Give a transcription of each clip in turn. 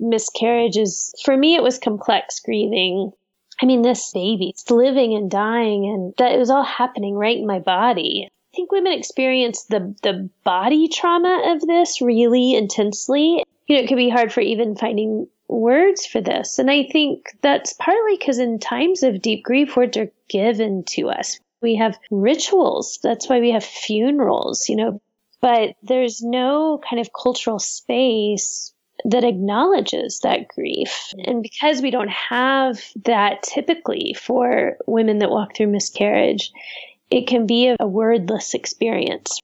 miscarriages, for me, it was complex grieving. I mean, this baby, it's living and dying, and that it was all happening right in my body. I think women experience the body trauma of this really intensely. You know, it could be hard for even finding words for this. And I think that's partly because in times of deep grief, words are given to us. We have rituals. That's why we have funerals, you know, but there's no kind of cultural space that acknowledges that grief. And because we don't have that typically for women that walk through miscarriage, it can be a wordless experience.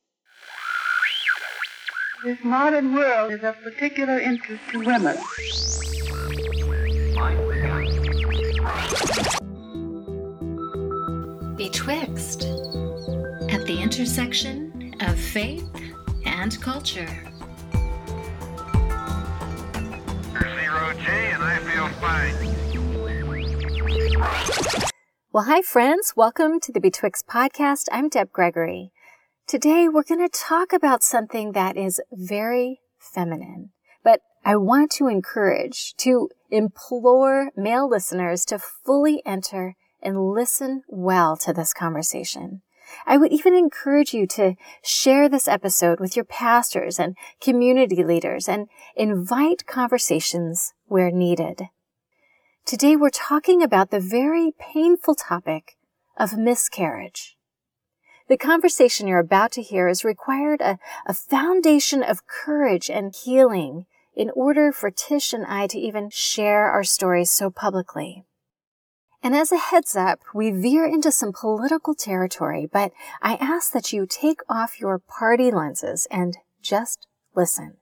This modern world is of particular interest to women. Betwixt, at the intersection of faith and culture. And I feel fine. Well, hi friends. Welcome to the Betwixt podcast. I'm Deb Gregory. Today we're going to talk about something that is very feminine, but I want to implore male listeners to fully enter and listen well to this conversation. I would even encourage you to share this episode with your pastors and community leaders and invite conversations where needed. Today we're talking about the very painful topic of miscarriage. The conversation you're about to hear has required a foundation of courage and healing in order for Tish and I to even share our stories so publicly. And as a heads up, we veer into some political territory, but I ask that you take off your party lenses and just listen.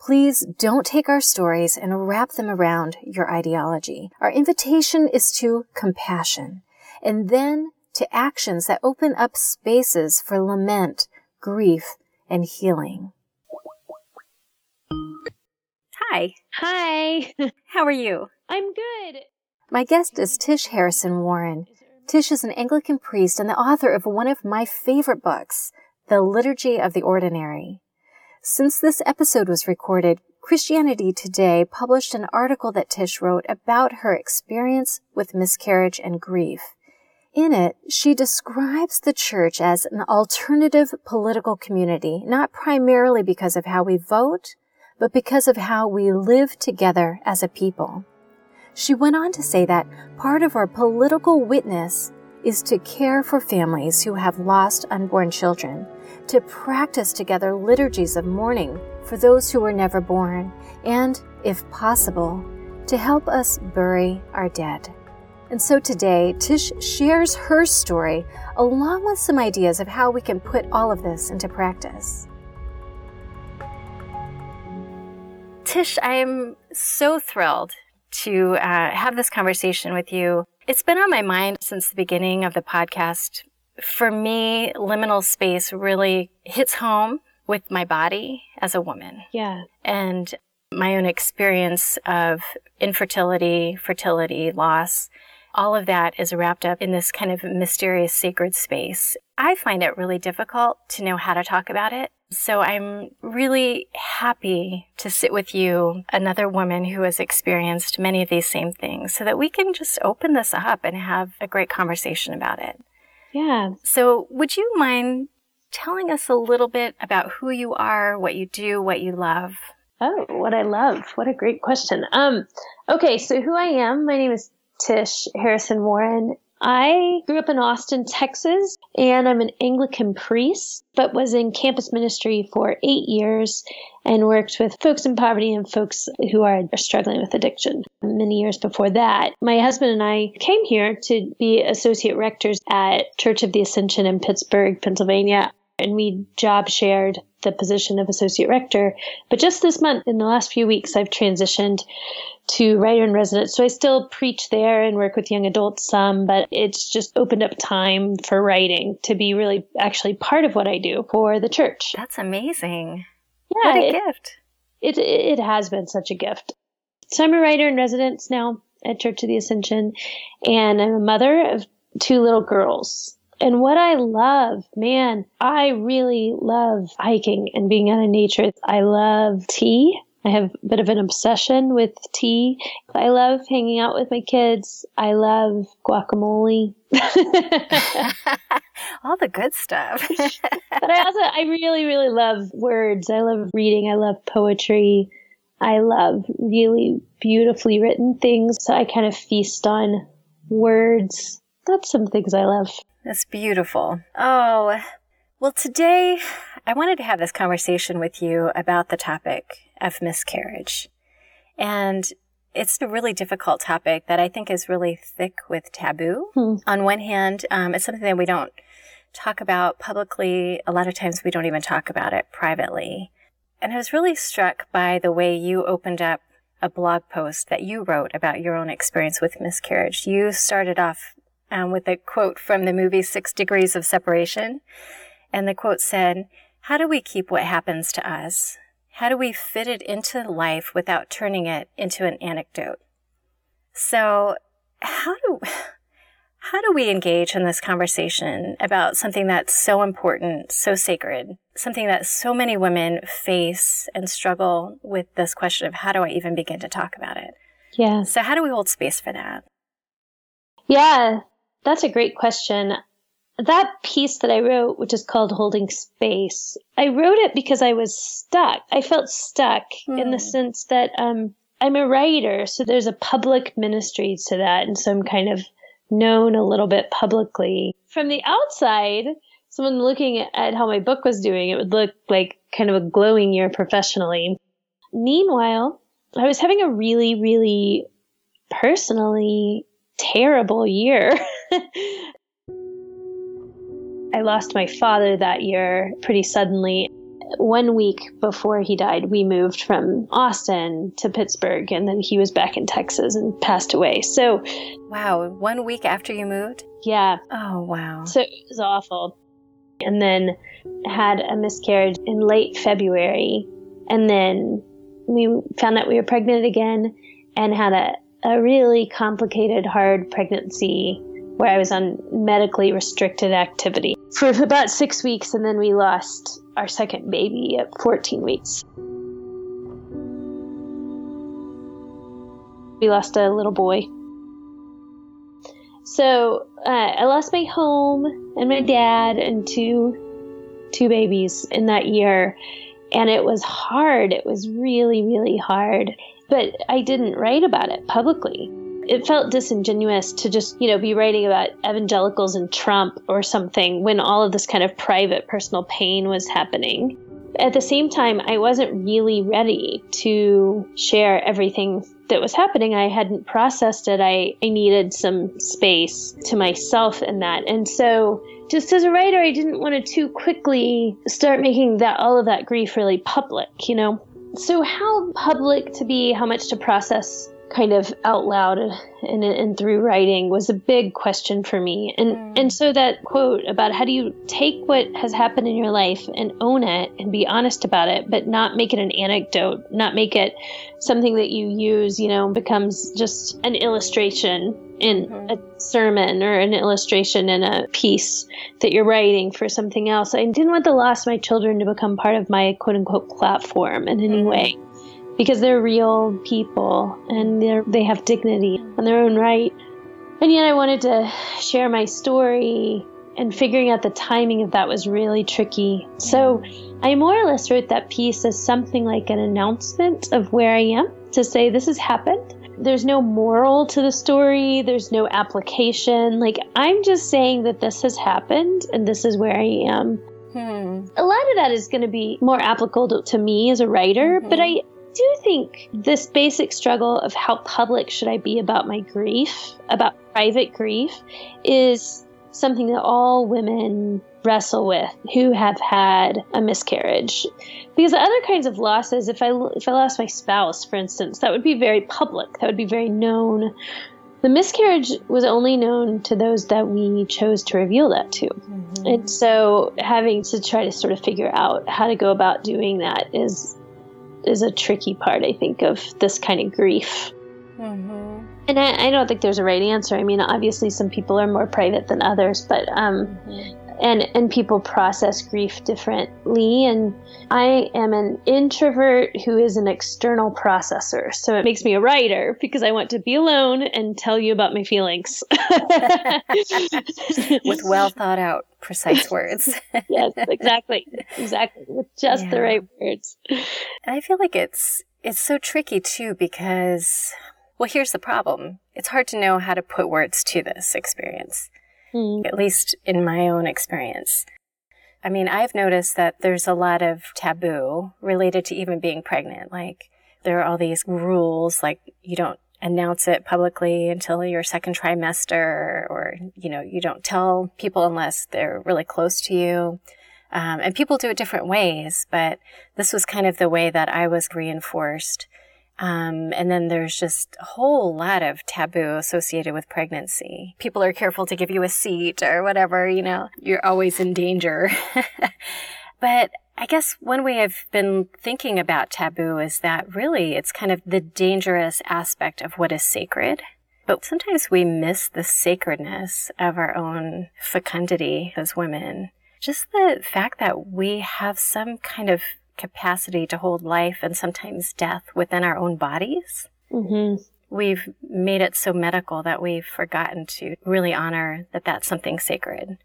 Please don't take our stories and wrap them around your ideology. Our invitation is to compassion, and then to actions that open up spaces for lament, grief, and healing. Hi. Hi. How are you? I'm good. My guest is Tish Harrison Warren. Tish is an Anglican priest and the author of one of my favorite books, The Liturgy of the Ordinary. Since this episode was recorded, Christianity Today published an article that Tish wrote about her experience with miscarriage and grief. In it, she describes the church as an alternative political community, not primarily because of how we vote, but because of how we live together as a people. She went on to say that part of our political witness is to care for families who have lost unborn children, to practice together liturgies of mourning for those who were never born, and, if possible, to help us bury our dead. And so today, Tish shares her story along with some ideas of how we can put all of this into practice. Tish, I am so thrilled to have this conversation with you. It's been on my mind since the beginning of the podcast. For me, liminal space really hits home with my body as a woman. Yeah. And my own experience of infertility, fertility, loss, all of that is wrapped up in this kind of mysterious sacred space. I find it really difficult to know how to talk about it. So I'm really happy to sit with you, another woman who has experienced many of these same things, so that we can just open this up and have a great conversation about it. Yeah. So would you mind telling us a little bit about who you are, what you do, what you love? Oh, what I love. What a great question. Okay, so who I am, my name is Tish Harrison Warren. I grew up in Austin, Texas, and I'm an Anglican priest, but was in campus ministry for 8 years and worked with folks in poverty and folks who are struggling with addiction. Many years before that, my husband and I came here to be associate rectors at Church of the Ascension in Pittsburgh, Pennsylvania, and we job shared the position of associate rector. But just this month, in the last few weeks, I've transitioned to writer in residence. So I still preach there and work with young adults some, but it's just opened up time for writing to be really actually part of what I do for the church. That's amazing. Yeah, what a gift. It has been such a gift. So I'm a writer in residence now at Church of the Ascension, and I'm a mother of 2 little girls. And what I love, man, I really love hiking and being out in nature. I love tea. I have a bit of an obsession with tea. I love hanging out with my kids. I love guacamole. All the good stuff. But I really, really love words. I love reading. I love poetry. I love really beautifully written things. So I kind of feast on words. That's some things I love. That's beautiful. Oh, well, today I wanted to have this conversation with you about the topic of miscarriage. And it's a really difficult topic that I think is really thick with taboo. On one hand, it's something that we don't talk about publicly. A lot of times we don't even talk about it privately. And I was really struck by the way you opened up a blog post that you wrote about your own experience with miscarriage. You started off with a quote from the movie 6 Degrees of Separation. And the quote said, "How do we keep what happens to us? How do we fit it into life without turning it into an anecdote?" So how do we engage in this conversation about something that's so important, so sacred, something that so many women face and struggle with, this question of how do I even begin to talk about it? Yeah. So how do we hold space for that? Yeah, that's a great question. That piece that I wrote, which is called Holding Space, I wrote it because I was stuck. I felt stuck in the sense that I'm a writer, so there's a public ministry to that. And so I'm kind of known a little bit publicly. From the outside, someone looking at how my book was doing, it would look like kind of a glowing year professionally. Meanwhile, I was having a really, really personally terrible year. I lost my father that year pretty suddenly. 1 week before he died, we moved from Austin to Pittsburgh, and then he was back in Texas and passed away. So, wow, 1 week after you moved? Yeah. Oh, wow. So it was awful. And then had a miscarriage in late February. And then we found out we were pregnant again and had a really complicated, hard pregnancy where I was on medically restricted activity for about 6 weeks, and then we lost our second baby at 14 weeks. We lost a little boy. So I lost my home and my dad and two babies in that year, and it was hard. It was really, really hard, but I didn't write about it publicly. It felt disingenuous to just, be writing about evangelicals and Trump or something when all of this kind of private, personal pain was happening. At the same time, I wasn't really ready to share everything that was happening. I hadn't processed it. I needed some space to myself in that. And so just as a writer, I didn't want to too quickly start making all of that grief really public, So how public to be, how much to process kind of out loud and through writing was a big question for me. And so that quote about how do you take what has happened in your life and own it and be honest about it, but not make it an anecdote, not make it something that you use, becomes just an illustration in a sermon or an illustration in a piece that you're writing for something else. I didn't want the loss of my children to become part of my quote unquote platform in any way. Because they're real people and they have dignity in their own right. And yet I wanted to share my story, and figuring out the timing of that was really tricky. So I more or less wrote that piece as something like an announcement of where I am, to say this has happened. There's no moral to the story. There's no application. I'm just saying that this has happened and this is where I am. A lot of that is going to be more applicable to me as a writer, but I do think this basic struggle of how public should I be about my grief, about private grief, is something that all women wrestle with who have had a miscarriage. Because the other kinds of losses, if I lost my spouse, for instance, that would be very public, that would be very known. The miscarriage was only known to those that we chose to reveal that to. And so having to try to sort of figure out how to go about doing that is a tricky part, I think, of this kind of grief. And I don't think there's a right answer. I mean, obviously some people are more private than others, but And people process grief differently. And I am an introvert who is an external processor. So it makes me a writer because I want to be alone and tell you about my feelings. With well thought out, precise words. Yes, exactly. Exactly. With just the right words. And I feel like it's so tricky too because, well, here's the problem. It's hard to know how to put words to this experience. At least in my own experience. I mean, I've noticed that there's a lot of taboo related to even being pregnant. Like, there are all these rules, like you don't announce it publicly until your second trimester, or, you know, you don't tell people unless they're really close to you. And people do it different ways, but this was kind of the way that I was reinforced. And then there's just a whole lot of taboo associated with pregnancy. People are careful to give you a seat or whatever, you know, you're always in danger. But I guess one way I've been thinking about taboo is that really it's kind of the dangerous aspect of what is sacred. But sometimes we miss the sacredness of our own fecundity as women. Just the fact that we have some kind of capacity to hold life and sometimes death within our own bodies. Mm-hmm. We've made it so medical that we've forgotten to really honor that that's something sacred.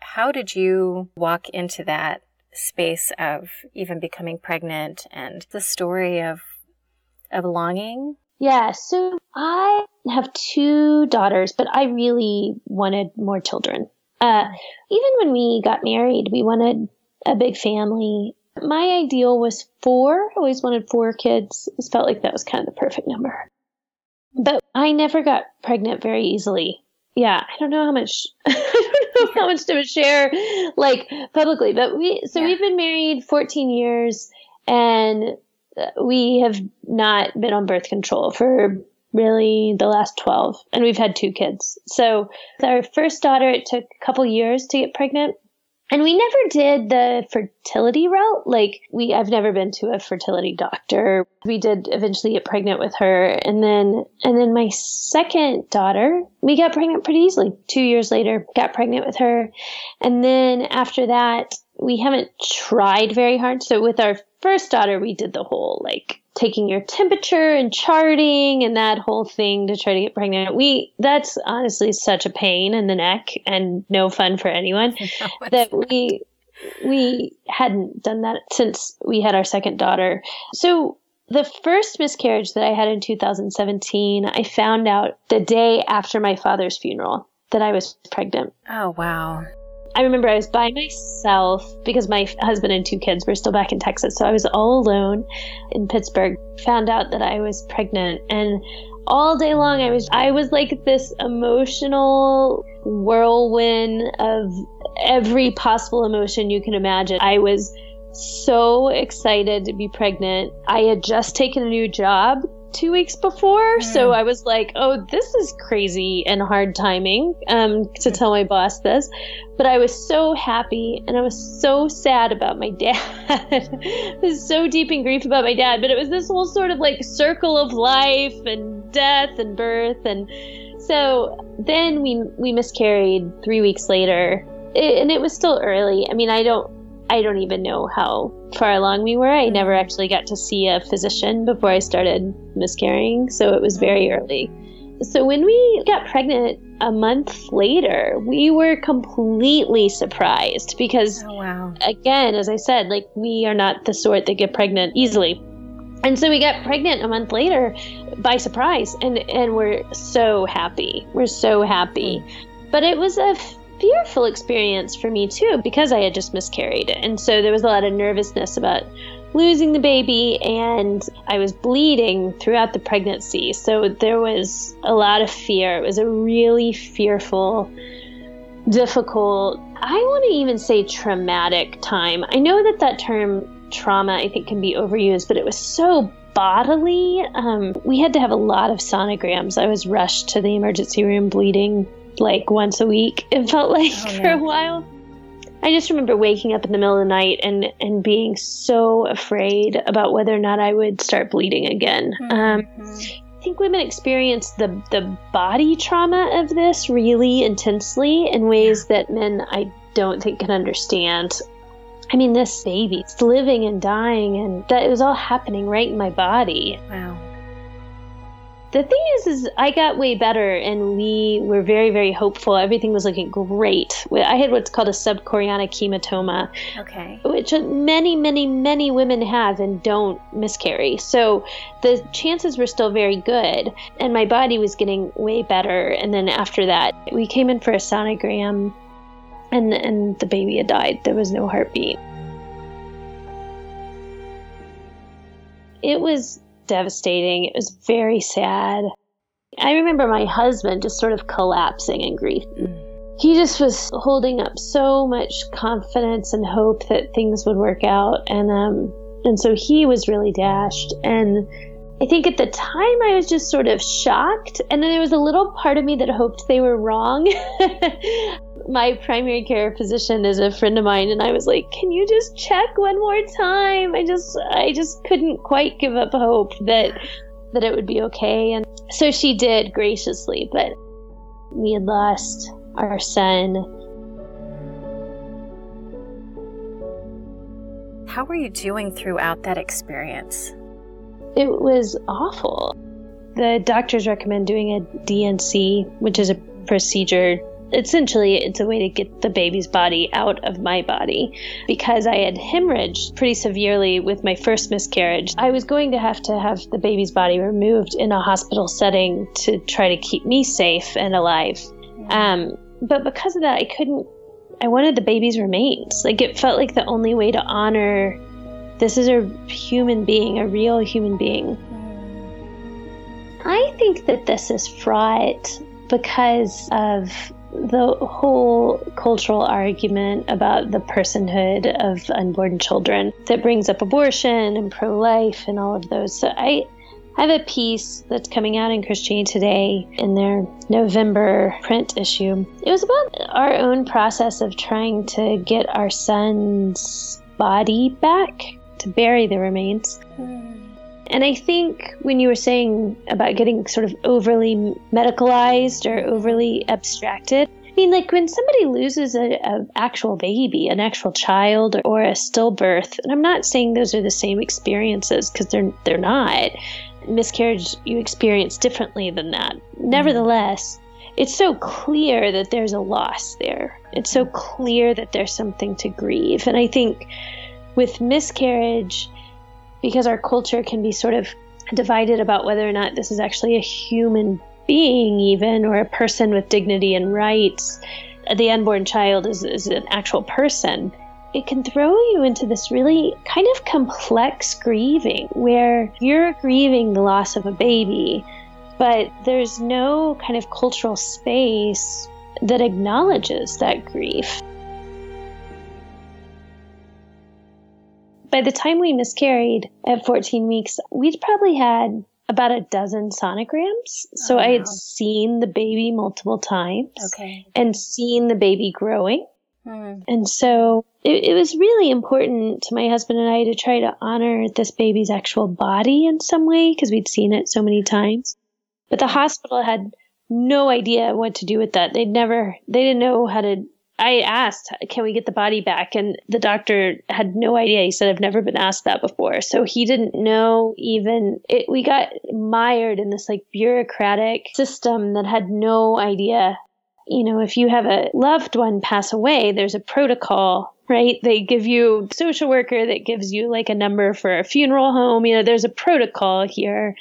How did you walk into that space of even becoming pregnant and the story of longing? Yeah, so I have two daughters, but I really wanted more children. Even when we got married, we wanted a big family. My ideal was 4. I always wanted 4 kids. It felt like that was kind of the perfect number. But I never got pregnant very easily. Yeah, I don't know how much to share like publicly, but we've been married 14 years and we have not been on birth control for really the last 12, and we've had 2 kids. So with our first daughter, it took a couple years to get pregnant. And we never did the fertility route. Like I've never been to a fertility doctor. We did eventually get pregnant with her. And then my second daughter, we got pregnant pretty easily. 2 years later, got pregnant with her. And then after that, we haven't tried very hard. So with our first daughter, we did the whole like taking your temperature and charting and that whole thing to try to get pregnant. That's honestly such a pain in the neck and no fun for anyone that we hadn't done that since we had our second daughter. So the first miscarriage that I had in 2017, I found out the day after my father's funeral that I was pregnant. Oh, wow. I remember I was by myself because my husband and 2 kids were still back in Texas. So I was all alone in Pittsburgh, found out that I was pregnant. And all day long, I was like this emotional whirlwind of every possible emotion you can imagine. I was so excited to be pregnant. I had just taken a new job 2 weeks before. So I was like, oh, this is crazy and hard timing to tell my boss this. But I was so happy and I was so sad about my dad. I was so deep in grief about my dad. But it was this whole sort of like circle of life and death and birth. And so then we miscarried 3 weeks later, and it was still early. I mean, I don't even know how far along we were. I never actually got to see a physician before I started miscarrying, so it was very early. So when we got pregnant a month later, we were completely surprised because, again, as I said, like we are not the sort that get pregnant easily. And so we got pregnant a month later by surprise, and we're so happy. We're so happy. But it was a fearful experience for me too, because I had just miscarried. And so there was a lot of nervousness about losing the baby, and I was bleeding throughout the pregnancy. So there was a lot of fear. It was a really fearful, difficult, I want to even say traumatic time. I know that term trauma, I think, can be overused, but it was so bodily. We had to have a lot of sonograms. I was rushed to the emergency room bleeding like once a week, it felt like, for a while. I just remember waking up in the middle of the night and being so afraid about whether or not I would start bleeding again. I think women experience the body trauma of this really intensely in ways that men, I don't think can understand. I mean, this baby, it's living and dying, and that it was all happening right in my body. Wow. The thing is I got way better, and we were very, very hopeful. Everything was looking great. I had what's called a subchorionic hematoma, okay, which many, many, many women have and don't miscarry. So the chances were still very good, and my body was getting way better. And then after that, we came in for a sonogram, and the baby had died. There was no heartbeat. It was devastating. It was very sad. I remember my husband just sort of collapsing in grief. He just was holding up so much confidence and hope that things would work out, and so he was really dashed. And I think at the time I was just sort of shocked, and then there was a little part of me that hoped they were wrong. My primary care physician is a friend of mine, and I was like, can you just check one more time? I just couldn't quite give up hope that it would be okay. And so she did, graciously, but we had lost our son. How were you doing throughout that experience? It was awful. The doctors recommend doing a DNC, which is a procedure. Essentially, it's a way to get the baby's body out of my body, because I had hemorrhaged pretty severely with my first miscarriage. I was going to have the baby's body removed in a hospital setting to try to keep me safe and alive. But because of that, I wanted the baby's remains. Like, it felt like the only way to honor, this is a human being, a real human being. I think that this is fraught because of the whole cultural argument about the personhood of unborn children that brings up abortion and pro-life and all of those. So I have a piece that's coming out in Christianity Today in their November print issue. It was about our own process of trying to get our son's body back, to bury the remains. And I think when you were saying about getting sort of overly medicalized or overly abstracted, I mean, like, when somebody loses an actual baby, an actual child, or a stillbirth, and I'm not saying those are the same experiences, because they're not. Miscarriage, you experience differently than that. Nevertheless, it's so clear that there's a loss there. It's so clear that there's something to grieve. And I think with miscarriage, because our culture can be sort of divided about whether or not this is actually a human being even, or a person with dignity and rights, the unborn child is an actual person, it can throw you into this really kind of complex grieving where you're grieving the loss of a baby, but there's no kind of cultural space that acknowledges that grief. By the time we miscarried at 14 weeks, we'd probably had about a dozen sonograms. So I had seen the baby multiple times, and seen the baby growing. And so it was really important to my husband and I to try to honor this baby's actual body in some way, because we'd seen it so many times. But the hospital had no idea what to do with that. They didn't know how to. I asked, can we get the body back? And the doctor had no idea. He said, I've never been asked that before. So he didn't know even it. We got mired in this like bureaucratic system that had no idea. You know, if you have a loved one pass away, there's a protocol, right? They give you a social worker that gives you like a number for a funeral home. You know, there's a protocol here.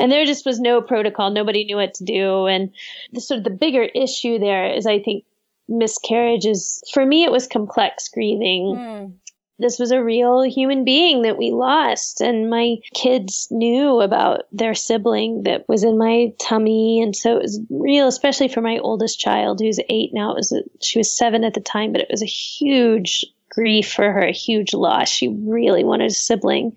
And there just was no protocol. Nobody knew what to do. And the sort of the bigger issue there is, I think, miscarriages, for me, it was complex grieving. This was a real human being that we lost, and my kids knew about their sibling that was in my tummy, and so it was real, especially for my oldest child, who's 8 now. She was 7 at the time, but it was a huge grief for her, a huge loss. She really wanted a sibling.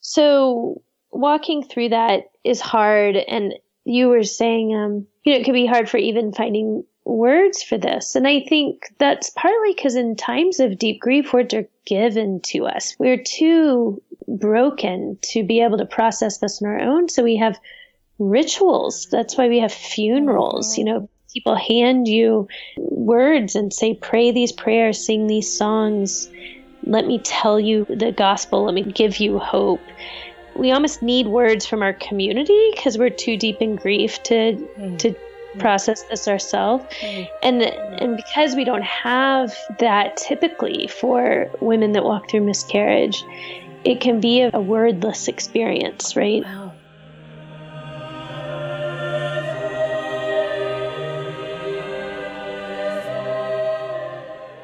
So walking through that is hard, and you were saying, you know, it could be hard for even finding words for this. And I think that's partly because in times of deep grief, words are given to us. We're too broken to be able to process this on our own. So we have rituals. That's why we have funerals. You know, people hand you words and say, pray these prayers, sing these songs. Let me tell you the gospel. Let me give you hope. We almost need words from our community because we're too deep in grief to process this ourselves. And because we don't have that typically for women that walk through miscarriage, it can be a wordless experience, right? Wow.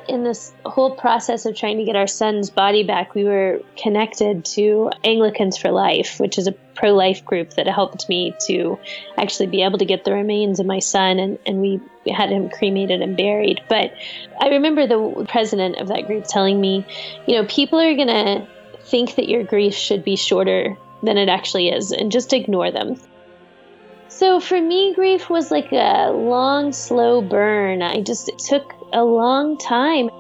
In this whole process of trying to get our son's body back, we were connected to Anglicans for Life, which is a pro-life group that helped me to actually be able to get the remains of my son, and we had him cremated and buried. But I remember the president of that group telling me, you know, people are going to think that your grief should be shorter than it actually is, and just ignore them. So for me, grief was like a long, slow burn. It took a long time.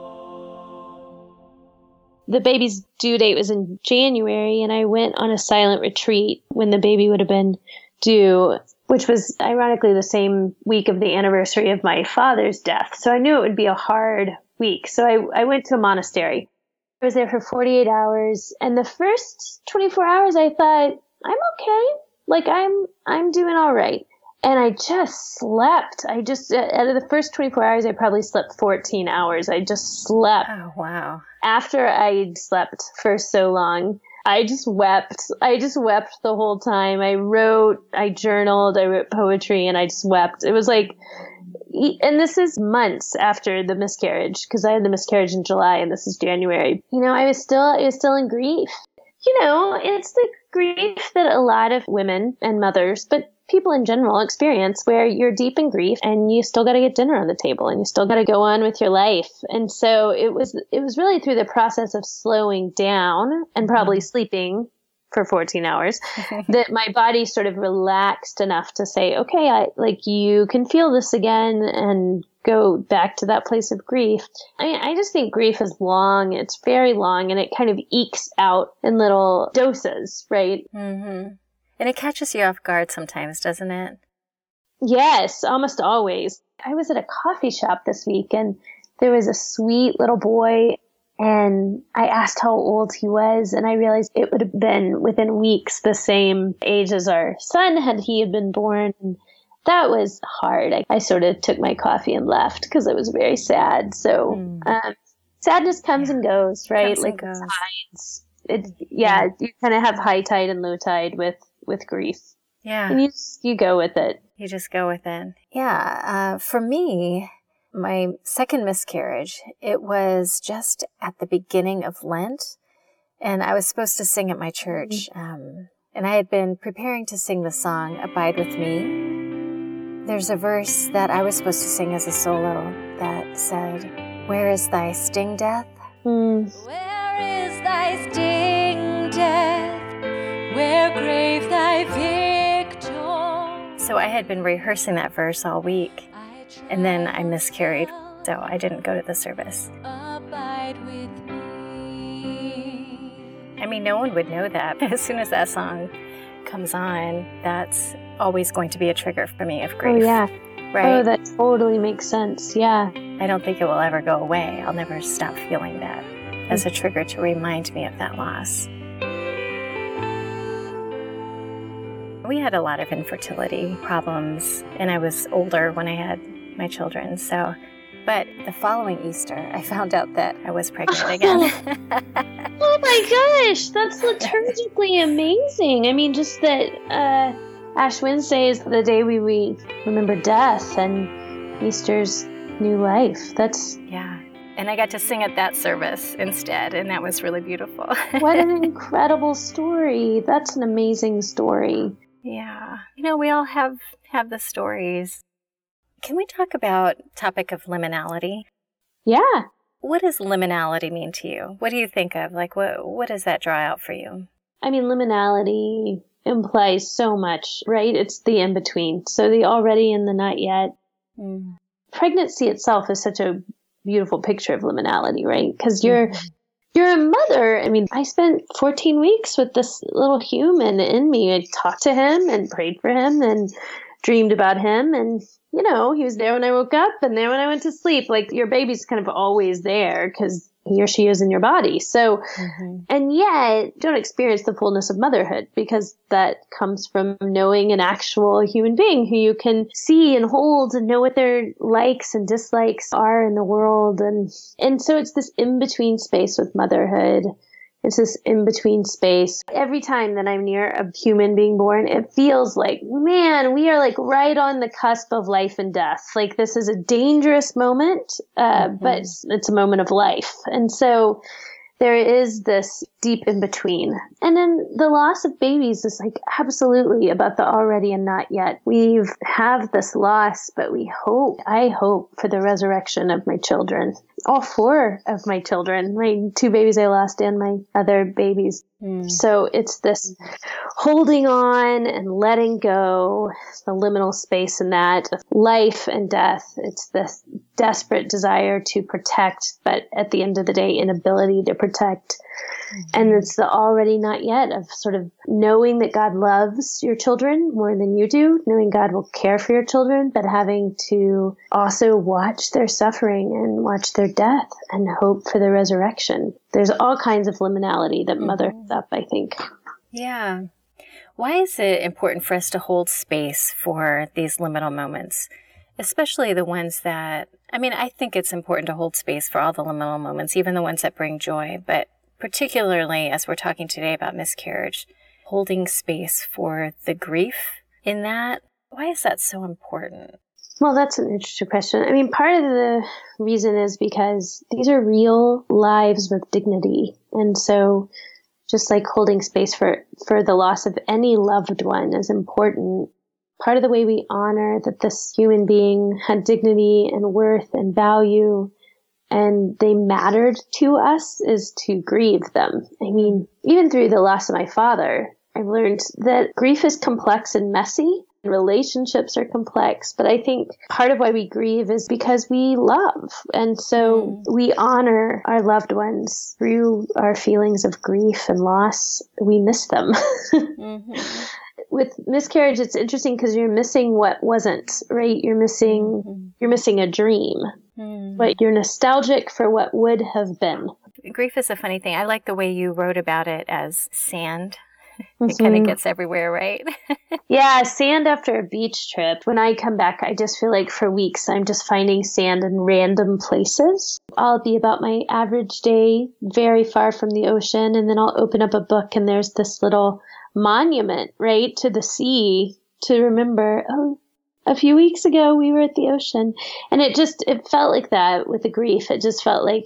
The baby's due date was in January, and I went on a silent retreat when the baby would have been due, which was ironically the same week of the anniversary of my father's death. So I knew it would be a hard week. So I went to a monastery. I was there for 48 hours, and the first 24 hours I thought, I'm okay. Like, I'm doing all right. And I just slept. Out of the first 24 hours, I probably slept 14 hours. I just slept. Oh, wow. After I slept for so long, I just wept. I just wept the whole time. I journaled, I wrote poetry, and I just wept. It was like, and this is months after the miscarriage, because I had the miscarriage in July, and this is January. You know, I was still in grief. You know, it's the grief that a lot of women and mothers, but people in general, experience, where you're deep in grief and you still got to get dinner on the table and you still got to go on with your life. And so it was really through the process of slowing down and probably sleeping for 14 hours that my body sort of relaxed enough to say, okay, you can feel this again and go back to that place of grief. I mean, I just think grief is long. It's very long, and it kind of ekes out in little doses, right? Mm-hmm. And it catches you off guard sometimes, doesn't it? Yes, almost always. I was at a coffee shop this week, and there was a sweet little boy, and I asked how old he was, and I realized it would have been within weeks the same age as our son had he had been born. And that was hard. I sort of took my coffee and left because I was very sad. So sadness comes and goes, right? Tides. You kind of have high tide and low tide with grief. Yeah. And you go with it. You just go with it. Yeah. For me, my second miscarriage, it was just at the beginning of Lent, and I was supposed to sing at my church. And I had been preparing to sing the song, Abide With Me. There's a verse that I was supposed to sing as a solo that said, Where is thy sting, death? Where is thy sting, death? Where grave thy victor? So I had been rehearsing that verse all week, and then I miscarried, so I didn't go to the service. Abide with me. I mean, no one would know that, but as soon as that song comes on, that's always going to be a trigger for me of grief. Oh, yeah. Right? Oh, that totally makes sense, yeah. I don't think it will ever go away. I'll never stop feeling that as a trigger to remind me of that loss. We had a lot of infertility problems, and I was older when I had my children. So, but the following Easter, I found out that I was pregnant again. Oh my gosh, that's liturgically amazing. I mean, just that Ash Wednesday is the day we remember death, and Easter's new life. That's yeah. And I got to sing at that service instead, and that was really beautiful. What an incredible story! That's an amazing story. Yeah. You know, we all have the stories. Can we talk about topic of liminality? Yeah. What does liminality mean to you? What do you think of? Like, what does that draw out for you? I mean, liminality implies so much, right? It's the in-between. So the already and the not yet. Mm. Pregnancy itself is such a beautiful picture of liminality, right? Because you're a mother. I mean, I spent 14 weeks with this little human in me. I talked to him and prayed for him and dreamed about him. And, you know, he was there when I woke up and there when I went to sleep. Like, your baby's kind of always there because he or she is in your body. So, and yet don't experience the fullness of motherhood, because that comes from knowing an actual human being who you can see and hold and know what their likes and dislikes are in the world. And so it's this in-between space with motherhood. It's this in-between space. Every time that I'm near a human being born, it feels like, man, we are like right on the cusp of life and death. Like, this is a dangerous moment, but it's a moment of life. And so there is this deep in-between. And then the loss of babies is like absolutely about the already and not yet. We have this loss, but I hope for the resurrection of my children. All four of my children, my two babies I lost and my other babies. So it's this holding on and letting go, the liminal space in that, life and death. It's this desperate desire to protect, but at the end of the day, inability to protect. And it's the already not yet of sort of knowing that God loves your children more than you do, knowing God will care for your children, but having to also watch their suffering and watch their death and hope for the resurrection. There's all kinds of liminality that mother's up, I think. Yeah. Why is it important for us to hold space for these liminal moments, especially the ones that, I mean, I think it's important to hold space for all the liminal moments, even the ones that bring joy, but particularly as we're talking today about miscarriage, holding space for the grief in that. Why is that so important? Well, that's an interesting question. I mean, part of the reason is because these are real lives with dignity. And so just like holding space for the loss of any loved one is important. Part of the way we honor that this human being had dignity and worth and value and they mattered to us is to grieve them. I mean, even through the loss of my father, I've learned that grief is complex and messy. Relationships are complex, but I think part of why we grieve is because we love. And so we honor our loved ones through our feelings of grief and loss. We miss them. With miscarriage, it's interesting because you're missing what wasn't, right? You're missing a dream, but you're nostalgic for what would have been. Grief is a funny thing. I like the way you wrote about it as sand. It kind of gets everywhere, right? Yeah, sand after a beach trip. When I come back, I just feel like for weeks, I'm just finding sand in random places. I'll be about my average day, very far from the ocean, and then I'll open up a book and there's this little monument, right, to the sea to remember, a few weeks ago we were at the ocean. And it felt like that with the grief. It just felt like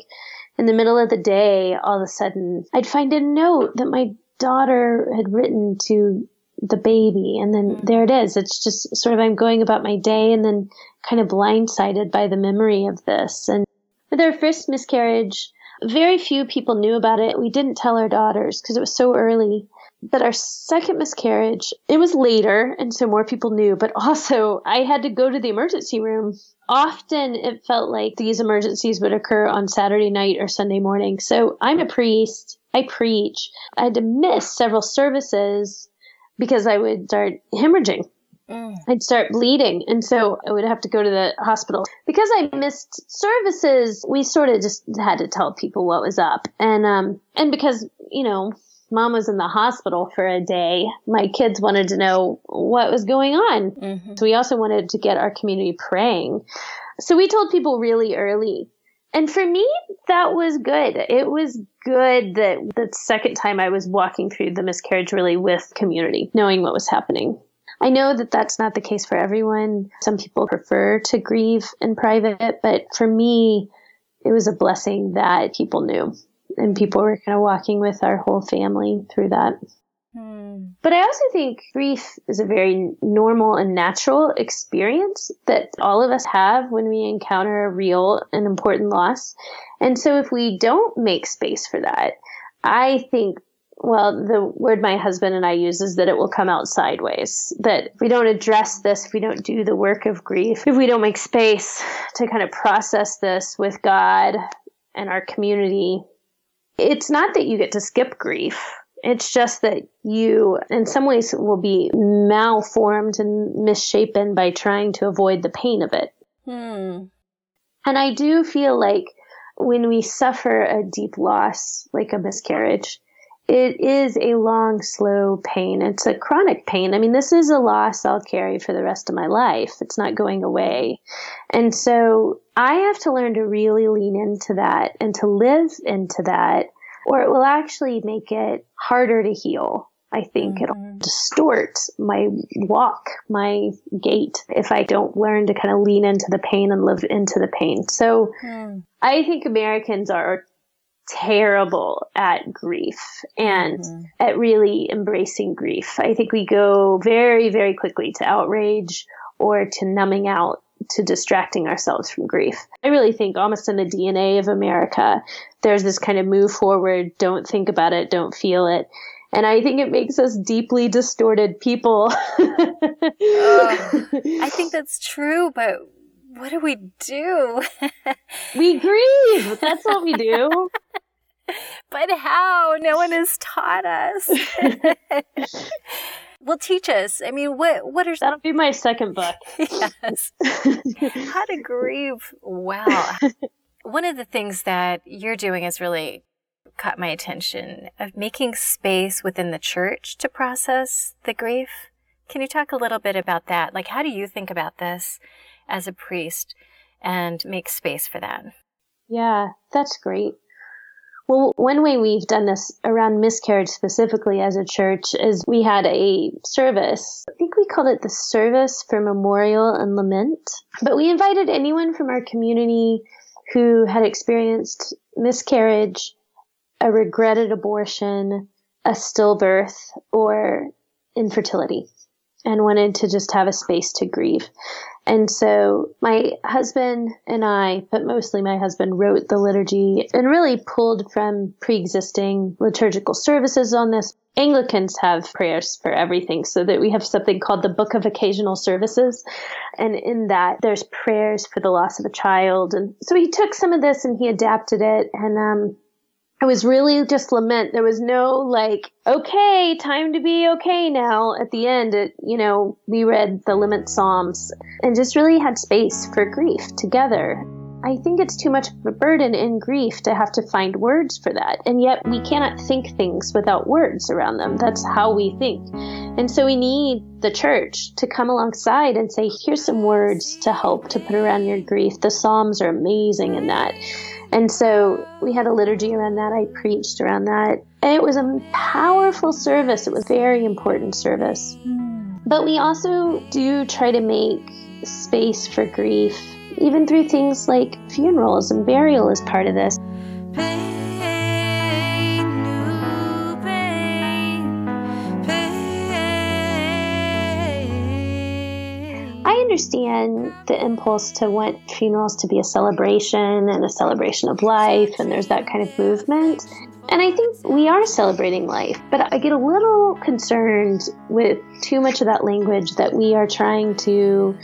in the middle of the day, all of a sudden, I'd find a note that my daughter had written to the baby, and then there it is. It's just sort of, I'm going about my day and then kind of blindsided by the memory of this. And with our first miscarriage, very few people knew about it. We didn't tell our daughters because it was so early. But our second miscarriage, it was later, and so more people knew. But also, I had to go to the emergency room. Often, it felt like these emergencies would occur on Saturday night or Sunday morning. So I'm a priest. I preach. I had to miss several services because I would start hemorrhaging. I'd start bleeding. And so I would have to go to the hospital. Because I missed services, we sort of just had to tell people what was up. And because, you know, Mom was in the hospital for a day, my kids wanted to know what was going on. So we also wanted to get our community praying. So we told people really early. And for me, that was good. It was good that the second time I was walking through the miscarriage really with community, knowing what was happening. I know that that's not the case for everyone. Some people prefer to grieve in private, but for me, it was a blessing that people knew. And people were kind of walking with our whole family through that. But I also think grief is a very normal and natural experience that all of us have when we encounter a real and important loss. And so if we don't make space for that, I think, well, the word my husband and I use is that it will come out sideways, that if we don't address this, if we don't do the work of grief, if we don't make space to kind of process this with God and our community. It's not that you get to skip grief. It's just that you, in some ways, will be malformed and misshapen by trying to avoid the pain of it. And I do feel like when we suffer a deep loss, like a miscarriage, it is a long, slow pain. It's a chronic pain. I mean, this is a loss I'll carry for the rest of my life. It's not going away. And so I have to learn to really lean into that and to live into that, or it will actually make it harder to heal. I think it'll distort my walk, my gait, if I don't learn to kind of lean into the pain and live into the pain. So I think Americans are terrible at grief and at really embracing grief. I think we go very, very quickly to outrage or to numbing out, to distracting ourselves from grief. I really think almost in the DNA of America, there's this kind of move forward, don't think about it, don't feel it. And I think it makes us deeply distorted people. I think that's true, but what do we do? We grieve. That's what we do. But how? No one has taught us. Well, teach us. I mean, what are... That'll be my second book. Yes. How to grieve well. One of the things that you're doing has really caught my attention, of making space within the church to process the grief. Can you talk a little bit about that? Like, how do you think about this as a priest and make space for that? Yeah, that's great. Well, one way we've done this around miscarriage specifically as a church is we had a service. I think we called it the Service for Memorial and Lament. But we invited anyone from our community who had experienced miscarriage, a regretted abortion, a stillbirth, or infertility, and wanted to just have a space to grieve. And so my husband and I, but mostly my husband, wrote the liturgy and really pulled from pre-existing liturgical services on this. Anglicans have prayers for everything, so that we have something called the Book of Occasional Services. And in that, there's prayers for the loss of a child. And so he took some of this and he adapted it. And it was really just lament. There was no like, okay, time to be okay now. At the end, we read the lament psalms and just really had space for grief together. I think it's too much of a burden in grief to have to find words for that. And yet we cannot think things without words around them. That's how we think. And so we need the church to come alongside and say, here's some words to help to put around your grief. The psalms are amazing in that. And so we had a liturgy around that. I preached around that. And it was a powerful service. It was a very important service. But we also do try to make space for grief, even through things like funerals, and burial is part of this. I understand the impulse to want funerals to be a celebration and a celebration of life, and there's that kind of movement. And I think we are celebrating life, but I get a little concerned with too much of that language that we are trying to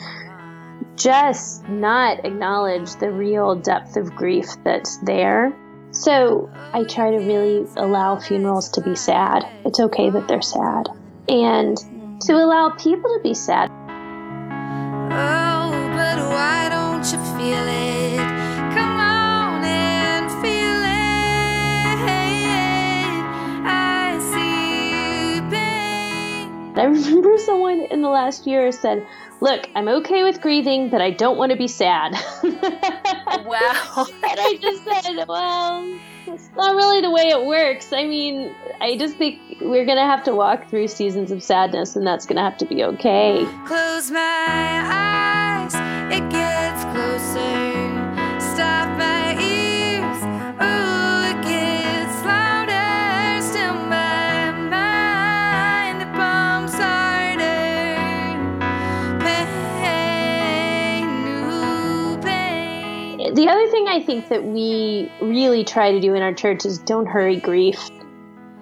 just not acknowledge the real depth of grief that's there. So I try to really allow funerals to be sad. It's okay that they're sad. And to allow people to be sad. Oh, but why don't you feel it? Come on and feel it. I see you, babe. I remember someone in the last year said, look, I'm okay with grieving, but I don't want to be sad. Wow. And I just said, well, it's not really the way it works. I mean, I just think we're going to have to walk through seasons of sadness, and that's going to have to be okay. Close my eyes, it gets closer. Stop my ears, ooh, it gets louder. Still my mind, the palms harder. Pain, ooh, pain. The other thing I think that we really try to do in our church is don't hurry grief.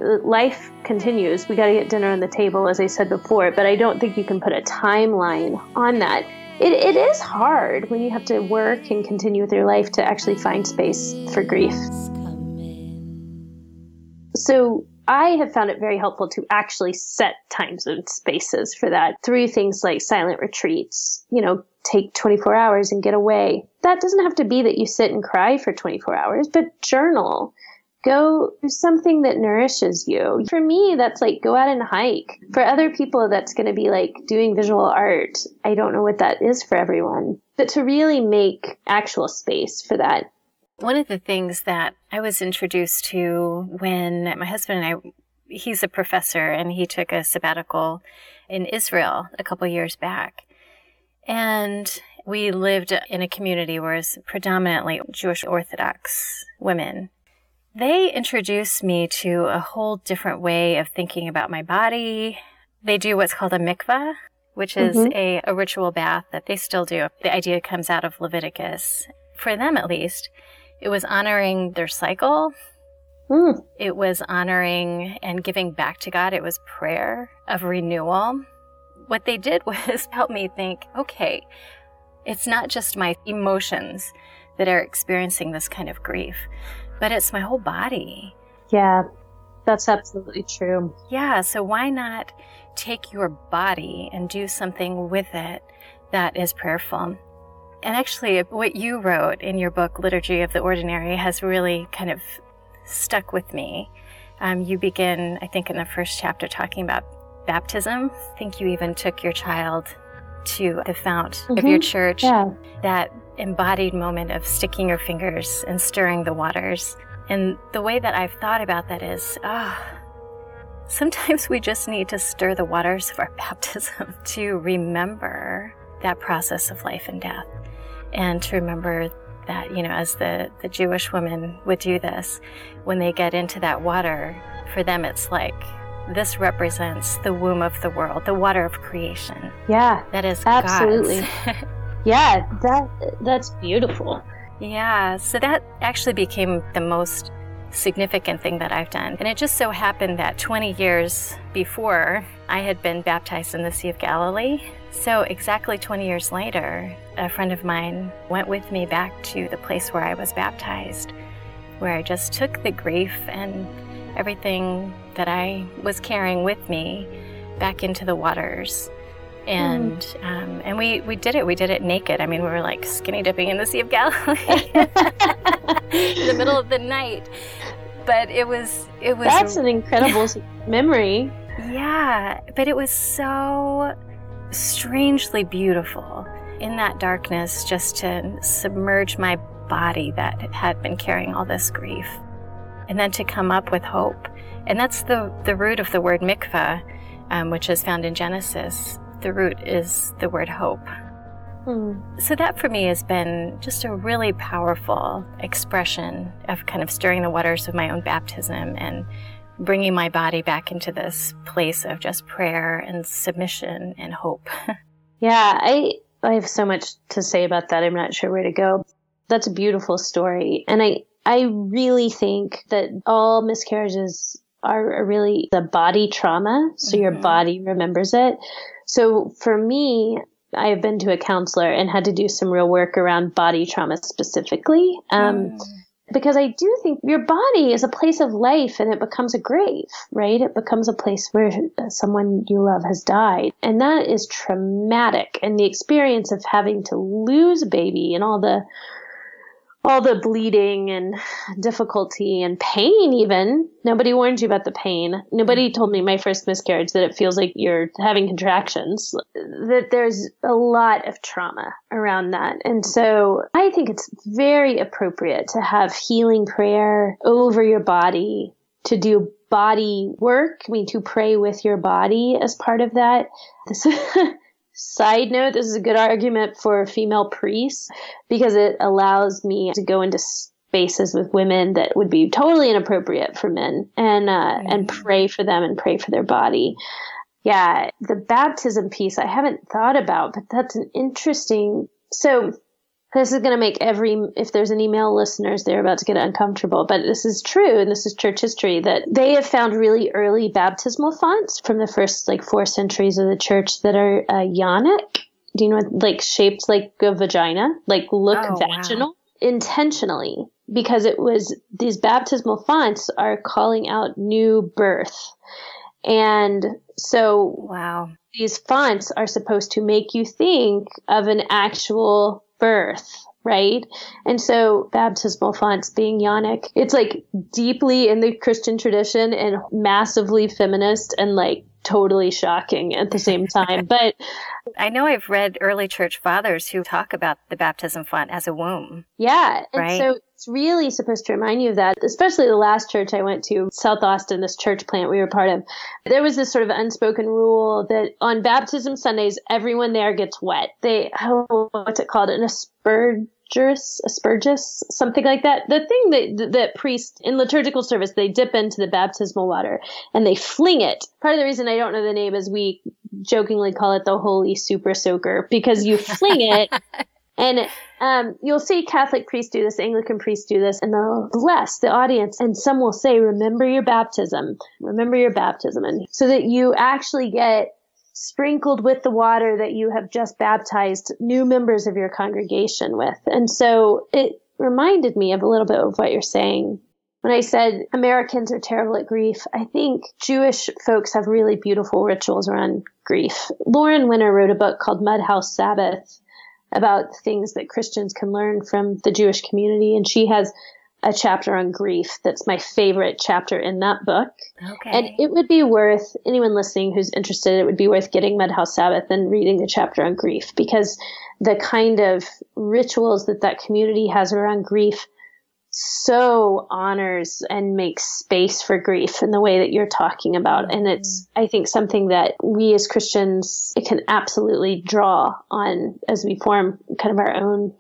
Life continues. We got to get dinner on the table, as I said before, but I don't think you can put a timeline on that. It is hard when you have to work and continue with your life to actually find space for grief. So I have found it very helpful to actually set times and spaces for that through things like silent retreats, you know, take 24 hours and get away. That doesn't have to be that you sit and cry for 24 hours, but journal. Go do something that nourishes you. For me, that's like go out and hike. For other people, that's going to be like doing visual art. I don't know what that is for everyone, but to really make actual space for that. One of the things that I was introduced to when my husband and I, he's a professor and he took a sabbatical in Israel a couple years back. And we lived in a community where it's predominantly Jewish Orthodox women. They introduced me to a whole different way of thinking about my body. They do what's called a mikvah, which is a ritual bath that they still do. The idea comes out of Leviticus. For them, at least, it was honoring their cycle. Mm. It was honoring and giving back to God. It was prayer of renewal. What they did was help me think, okay, it's not just my emotions that are experiencing this kind of grief, but it's my whole body. Yeah, that's absolutely true. Yeah, so why not take your body and do something with it that is prayerful? And actually, what you wrote in your book, Liturgy of the Ordinary, has really kind of stuck with me. You begin, I think, in the first chapter talking about baptism. I think you even took your child to the fount of your church. Yeah. That embodied moment of sticking your fingers and stirring the waters. And the way that I've thought about that is, sometimes we just need to stir the waters of our baptism to remember that process of life and death. And to remember that, you know, as the Jewish women would do this, when they get into that water, for them it's like, this represents the womb of the world, the water of creation. Yeah, that is absolutely God's. Yeah, that's beautiful. Yeah, so that actually became the most significant thing that I've done. And it just so happened that 20 years before, I had been baptized in the Sea of Galilee. So exactly 20 years later, a friend of mine went with me back to the place where I was baptized, where I just took the grief and everything that I was carrying with me back into the waters. And we did it. We did it naked. I mean, we were like skinny dipping in the Sea of Galilee in the middle of the night. But it was. That's an incredible memory. Yeah, but it was so strangely beautiful in that darkness, just to submerge my body that had been carrying all this grief, and then to come up with hope. And that's the root of the word mikvah, which is found in Genesis. The root is the word hope. Mm. So that for me has been just a really powerful expression of kind of stirring the waters of my own baptism and bringing my body back into this place of just prayer and submission and hope. Yeah, I have so much to say about that. I'm not sure where to go. That's a beautiful story. And I really think that all miscarriages are really the body trauma. So your body remembers it. So for me, I have been to a counselor and had to do some real work around body trauma specifically, because I do think your body is a place of life and it becomes a grave, right? It becomes a place where someone you love has died. And that is traumatic. And the experience of having to lose a baby and all the bleeding and difficulty and pain even. Nobody warned you about the pain. Nobody told me my first miscarriage that it feels like you're having contractions, that there's a lot of trauma around that. And so I think it's very appropriate to have healing prayer over your body, to do body work, I mean, to pray with your body as part of that. Side note, this is a good argument for female priests because it allows me to go into spaces with women that would be totally inappropriate for men and pray for them and pray for their body. Yeah, the baptism piece I haven't thought about, but that's an interesting... So this is going to make if there's any male listeners, they're about to get uncomfortable, but this is true. And this is church history that they have found really early baptismal fonts from the first 4 centuries of the church that are Ionic. Do you know, shaped like a vagina, look vaginal, wow. Intentionally because it was these baptismal fonts are calling out new birth. And so wow. These fonts are supposed to make you think of an actual birth, right? And so baptismal fonts being Yannick, it's like deeply in the Christian tradition and massively feminist and like totally shocking at the same time. But I know I've read early church fathers who talk about the baptism font as a womb. Yeah. And right? So it's really supposed to remind you of that, especially the last church I went to, South Austin, this church plant we were part of. There was this sort of unspoken rule that on baptism Sundays, everyone there gets wet. What's it called? An aspergus, something like that. The thing that priests in liturgical service, they dip into the baptismal water and they fling it. Part of the reason I don't know the name is we jokingly call it the Holy Super Soaker, because you fling it and you'll see Catholic priests do this, Anglican priests do this, and they'll bless the audience. And some will say, remember your baptism. And so that you actually get sprinkled with the water that you have just baptized new members of your congregation with. And so it reminded me of a little bit of what you're saying. When I said Americans are terrible at grief, I think Jewish folks have really beautiful rituals around grief. Lauren Winner wrote a book called Mudhouse Sabbath about things that Christians can learn from the Jewish community. And she has a chapter on grief that's my favorite chapter in that book. Okay. And it would be worth, anyone listening who's interested, it would be worth getting Mudhouse Sabbath and reading the chapter on grief, because the kind of rituals that community has around grief so honors and makes space for grief in the way that you're talking about. And it's, I think, something that we as Christians, it can absolutely draw on as we form kind of our own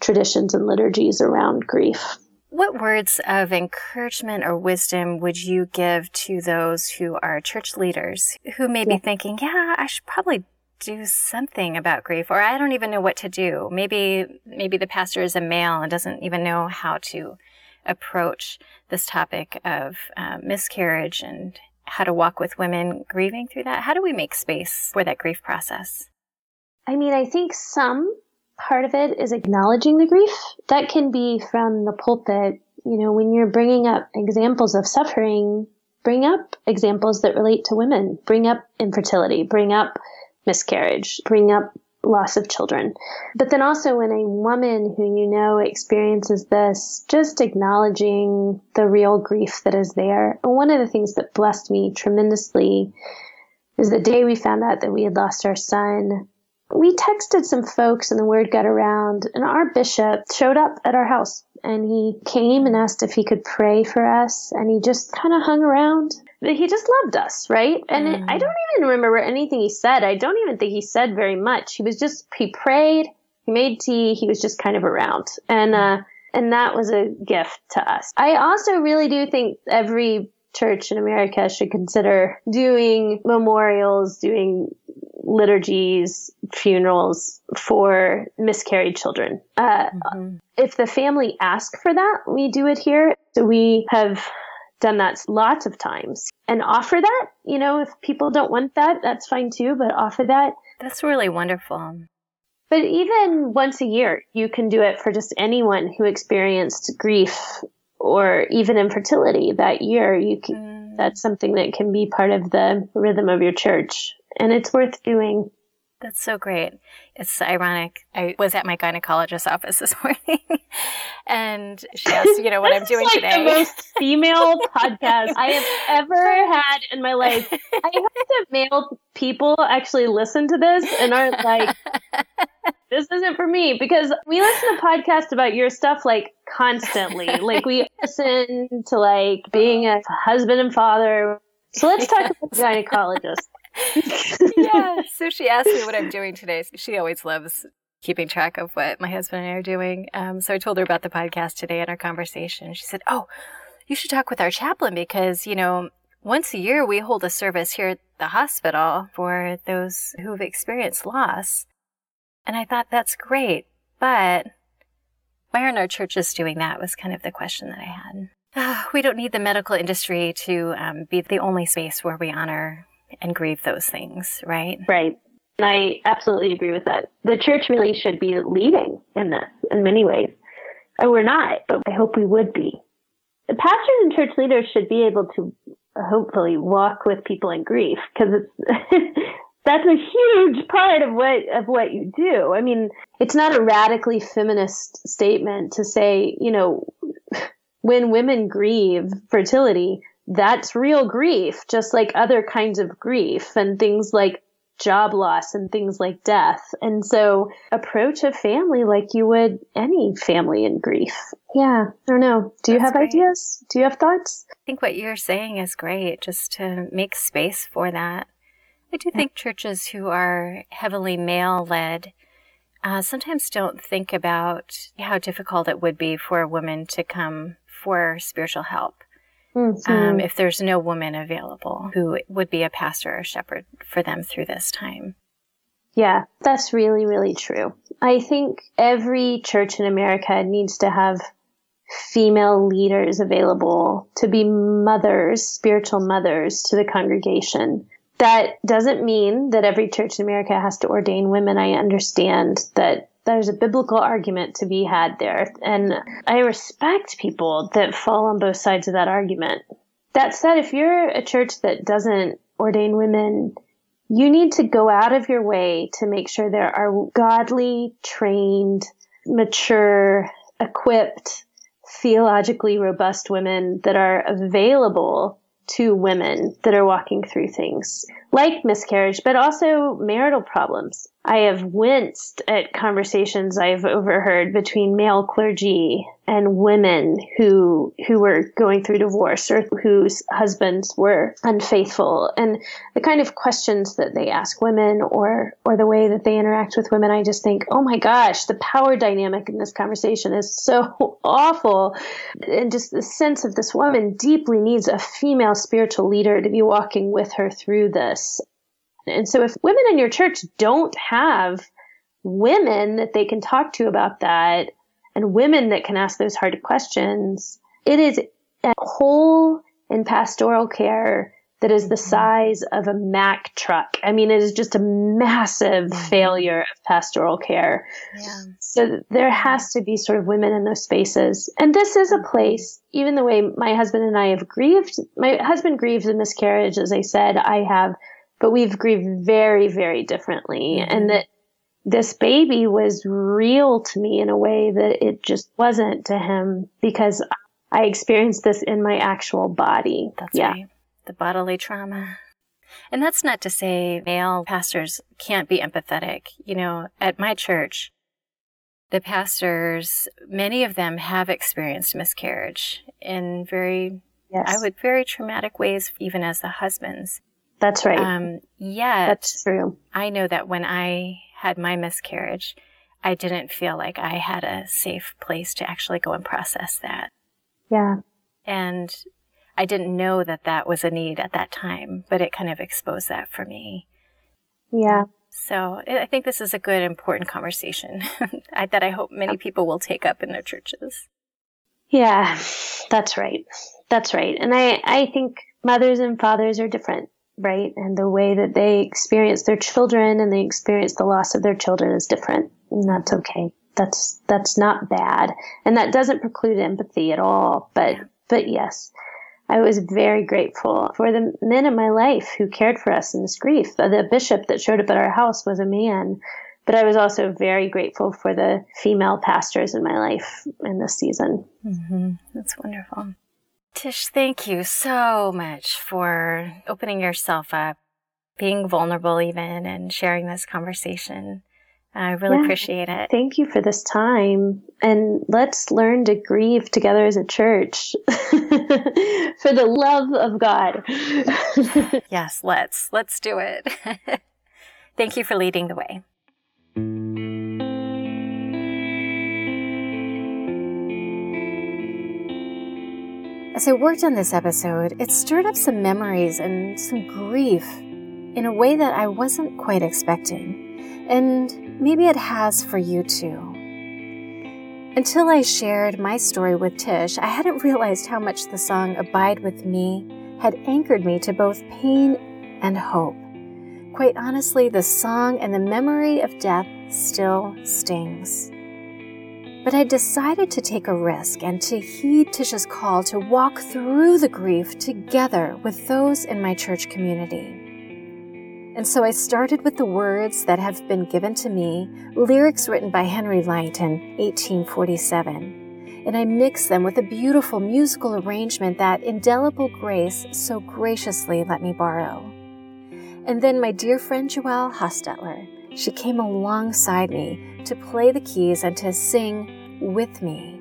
traditions and liturgies around grief. What words of encouragement or wisdom would you give to those who are church leaders who may be thinking, yeah, I should probably do something about grief, or I don't even know what to do. Maybe the pastor is a male and doesn't even know how to approach this topic of miscarriage and how to walk with women grieving through that. How do we make space for that grief process? I mean, I think some part of it is acknowledging the grief. That can be from the pulpit. You know, when you're bringing up examples of suffering, bring up examples that relate to women. Bring up infertility. Bring up miscarriage. Bring up loss of children. But then also when a woman who you know experiences this, just acknowledging the real grief that is there. And one of the things that blessed me tremendously is the day we found out that we had lost our son. We texted some folks and the word got around, and our bishop showed up at our house and he came and asked if he could pray for us, and he just kind of hung around. He just loved us, right? And I don't even remember anything he said. I don't even think he said very much. He prayed, he made tea, he was just kind of around. And that was a gift to us. I also really do think every church in America should consider doing memorials, doing liturgies, funerals for miscarried children. If the family asks for that, we do it here. So we have done that lots of times and offer that. You know, if people don't want that, that's fine too, but offer that. That's really wonderful. But even once a year, you can do it for just anyone who experienced grief or even infertility that year. You can, that's something that can be part of the rhythm of your church. And it's worth doing. That's so great. It's ironic. I was at my gynecologist's office this morning, and she asked, you know, what I'm doing today. This is like the most female podcast I have ever had in my life. I hope that male people actually listen to this and aren't like, this isn't for me, because we listen to podcasts about your stuff like constantly. Like we listen to like being a husband and father. So let's talk about gynecologists. Yeah, so she asked me what I'm doing today. She always loves keeping track of what my husband and I are doing. So I told her about the podcast today and our conversation. She said, oh, you should talk with our chaplain because, you know, once a year we hold a service here at the hospital for those who've experienced loss. And I thought, that's great, but why aren't our churches doing that was kind of the question that I had. We don't need the medical industry to be the only space where we honor and grieve those things, right? Right. And I absolutely agree with that. The church really should be leading in this in many ways. or we're not, but I hope we would be. The pastors and church leaders should be able to hopefully walk with people in grief, because it's that's a huge part of what you do. I mean, it's not a radically feminist statement to say, you know, when women grieve fertility, that's real grief, just like other kinds of grief and things like job loss and things like death. And so approach a family like you would any family in grief. Yeah, I don't know. Do you have ideas? Do you have thoughts? I think what you're saying is great, just to make space for that. I do think churches who are heavily male-led sometimes don't think about how difficult it would be for a woman to come for spiritual help. Mm-hmm. If there's no woman available who would be a pastor or shepherd for them through this time. Yeah, that's really, really true. I think every church in America needs to have female leaders available to be mothers, spiritual mothers to the congregation. That doesn't mean that every church in America has to ordain women. I understand that there's a biblical argument to be had there. And I respect people that fall on both sides of that argument. That said, if you're a church that doesn't ordain women, you need to go out of your way to make sure there are godly, trained, mature, equipped, theologically robust women that are available to women that are walking through things like miscarriage, but also marital problems. I have winced at conversations I've overheard between male clergy and women who were going through divorce or whose husbands were unfaithful, and the kind of questions that they ask women or the way that they interact with women. I just think, oh my gosh, the power dynamic in this conversation is so awful. And just the sense of this woman deeply needs a female spiritual leader to be walking with her through this. And so if women in your church don't have women that they can talk to about that and women that can ask those hard questions, it is a hole in pastoral care that is the size of a Mack truck. I mean, it is just a massive failure of pastoral care. Yeah. So there has to be sort of women in those spaces. And this is a place, even the way my husband and I have grieved, my husband grieves a miscarriage, as I said, I have, but we've grieved very, very differently. And that this baby was real to me in a way that it just wasn't to him, because I experienced this in my actual body. That's right. The bodily trauma. And that's not to say male pastors can't be empathetic. You know, at my church, the pastors, many of them have experienced miscarriage in very traumatic ways, even as the husbands. That's right. Yet, that's true. I know that when I had my miscarriage, I didn't feel like I had a safe place to actually go and process that. Yeah. And I didn't know that that was a need at that time, but it kind of exposed that for me. Yeah. So I think this is a good, important conversation that I hope many people will take up in their churches. Yeah, that's right. That's right. And I think mothers and fathers are different. Right. And the way that they experience their children and they experience the loss of their children is different. And that's okay. That's not bad. And that doesn't preclude empathy at all. But yes, I was very grateful for the men in my life who cared for us in this grief. The bishop that showed up at our house was a man. But I was also very grateful for the female pastors in my life in this season. Mm-hmm. That's wonderful. Tish, thank you so much for opening yourself up, being vulnerable even, and sharing this conversation. I really appreciate it. Thank you for this time. And let's learn to grieve together as a church for the love of God. Yes, let's do it. Thank you for leading the way. As I worked on this episode, it stirred up some memories and some grief in a way that I wasn't quite expecting, and maybe it has for you too. Until I shared my story with Tish, I hadn't realized how much the song Abide With Me had anchored me to both pain and hope. Quite honestly, the song and the memory of death still stings. But I decided to take a risk and to heed Tish's call to walk through the grief together with those in my church community. And so I started with the words that have been given to me, lyrics written by Henry Light in 1847, and I mixed them with a beautiful musical arrangement that Indelible Grace so graciously let me borrow. And then my dear friend Joelle Hostetler, she came alongside me to play the keys and to sing with me.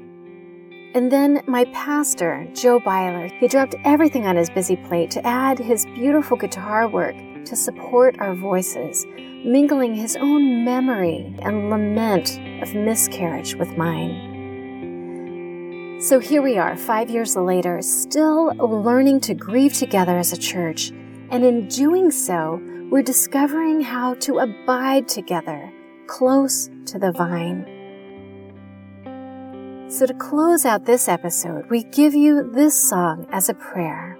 And then my pastor, Joe Byler, he dropped everything on his busy plate to add his beautiful guitar work to support our voices, mingling his own memory and lament of miscarriage with mine. So here we are, 5 years later, still learning to grieve together as a church, and in doing so, we're discovering how to abide together, close to the vine. So to close out this episode, we give you this song as a prayer.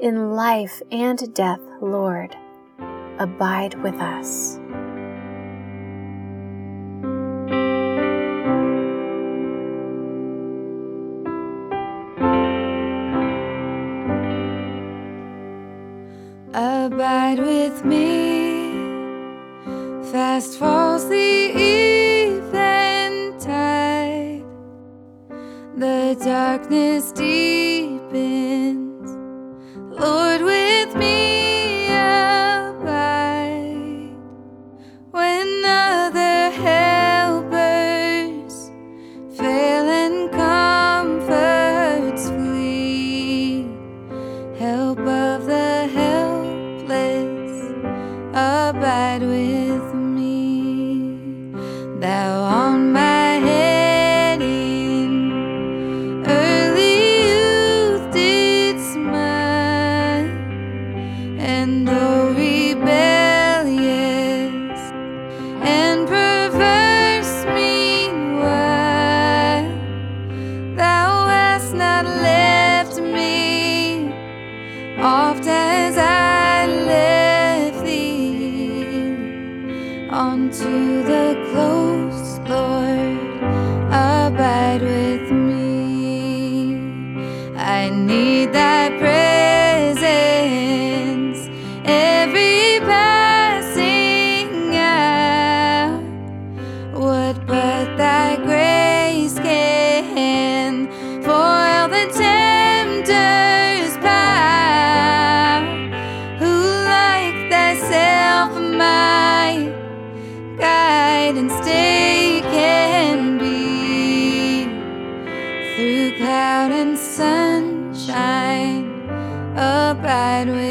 In life and death, Lord, abide with us. Abide with me, fast falls the eventide, the darkness deepens, Lord, with me abide, when other helpers fail and comforts flee, help of the abide with me. Thou on my head in early youth didst smile, and though rebellious and perverse meanwhile, thou hast not left me, oft as I left unto the close, Lord, abide with me. I need thy presence, every passing hour. What but thy grace can foil the tempter's power, who like thyself might and stay can be through cloud and sunshine. Abide with me.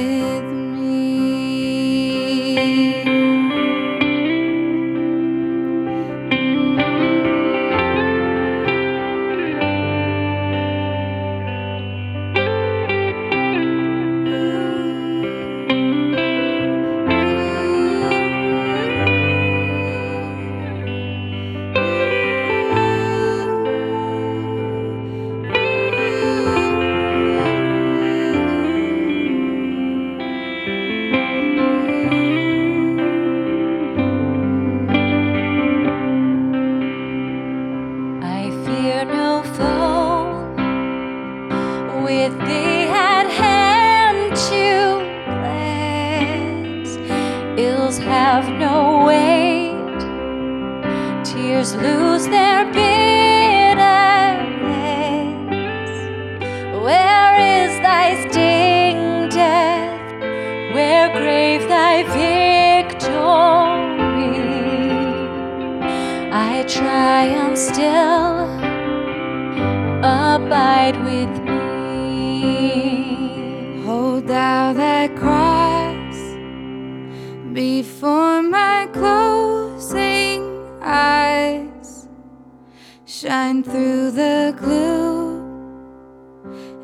Shine through the gloom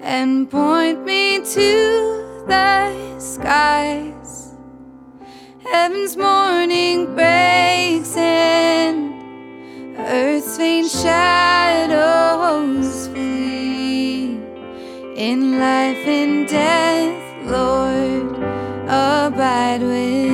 and point me to thy skies. Heaven's morning breaks and earth's faint shadows flee. In life and death, Lord, abide with me.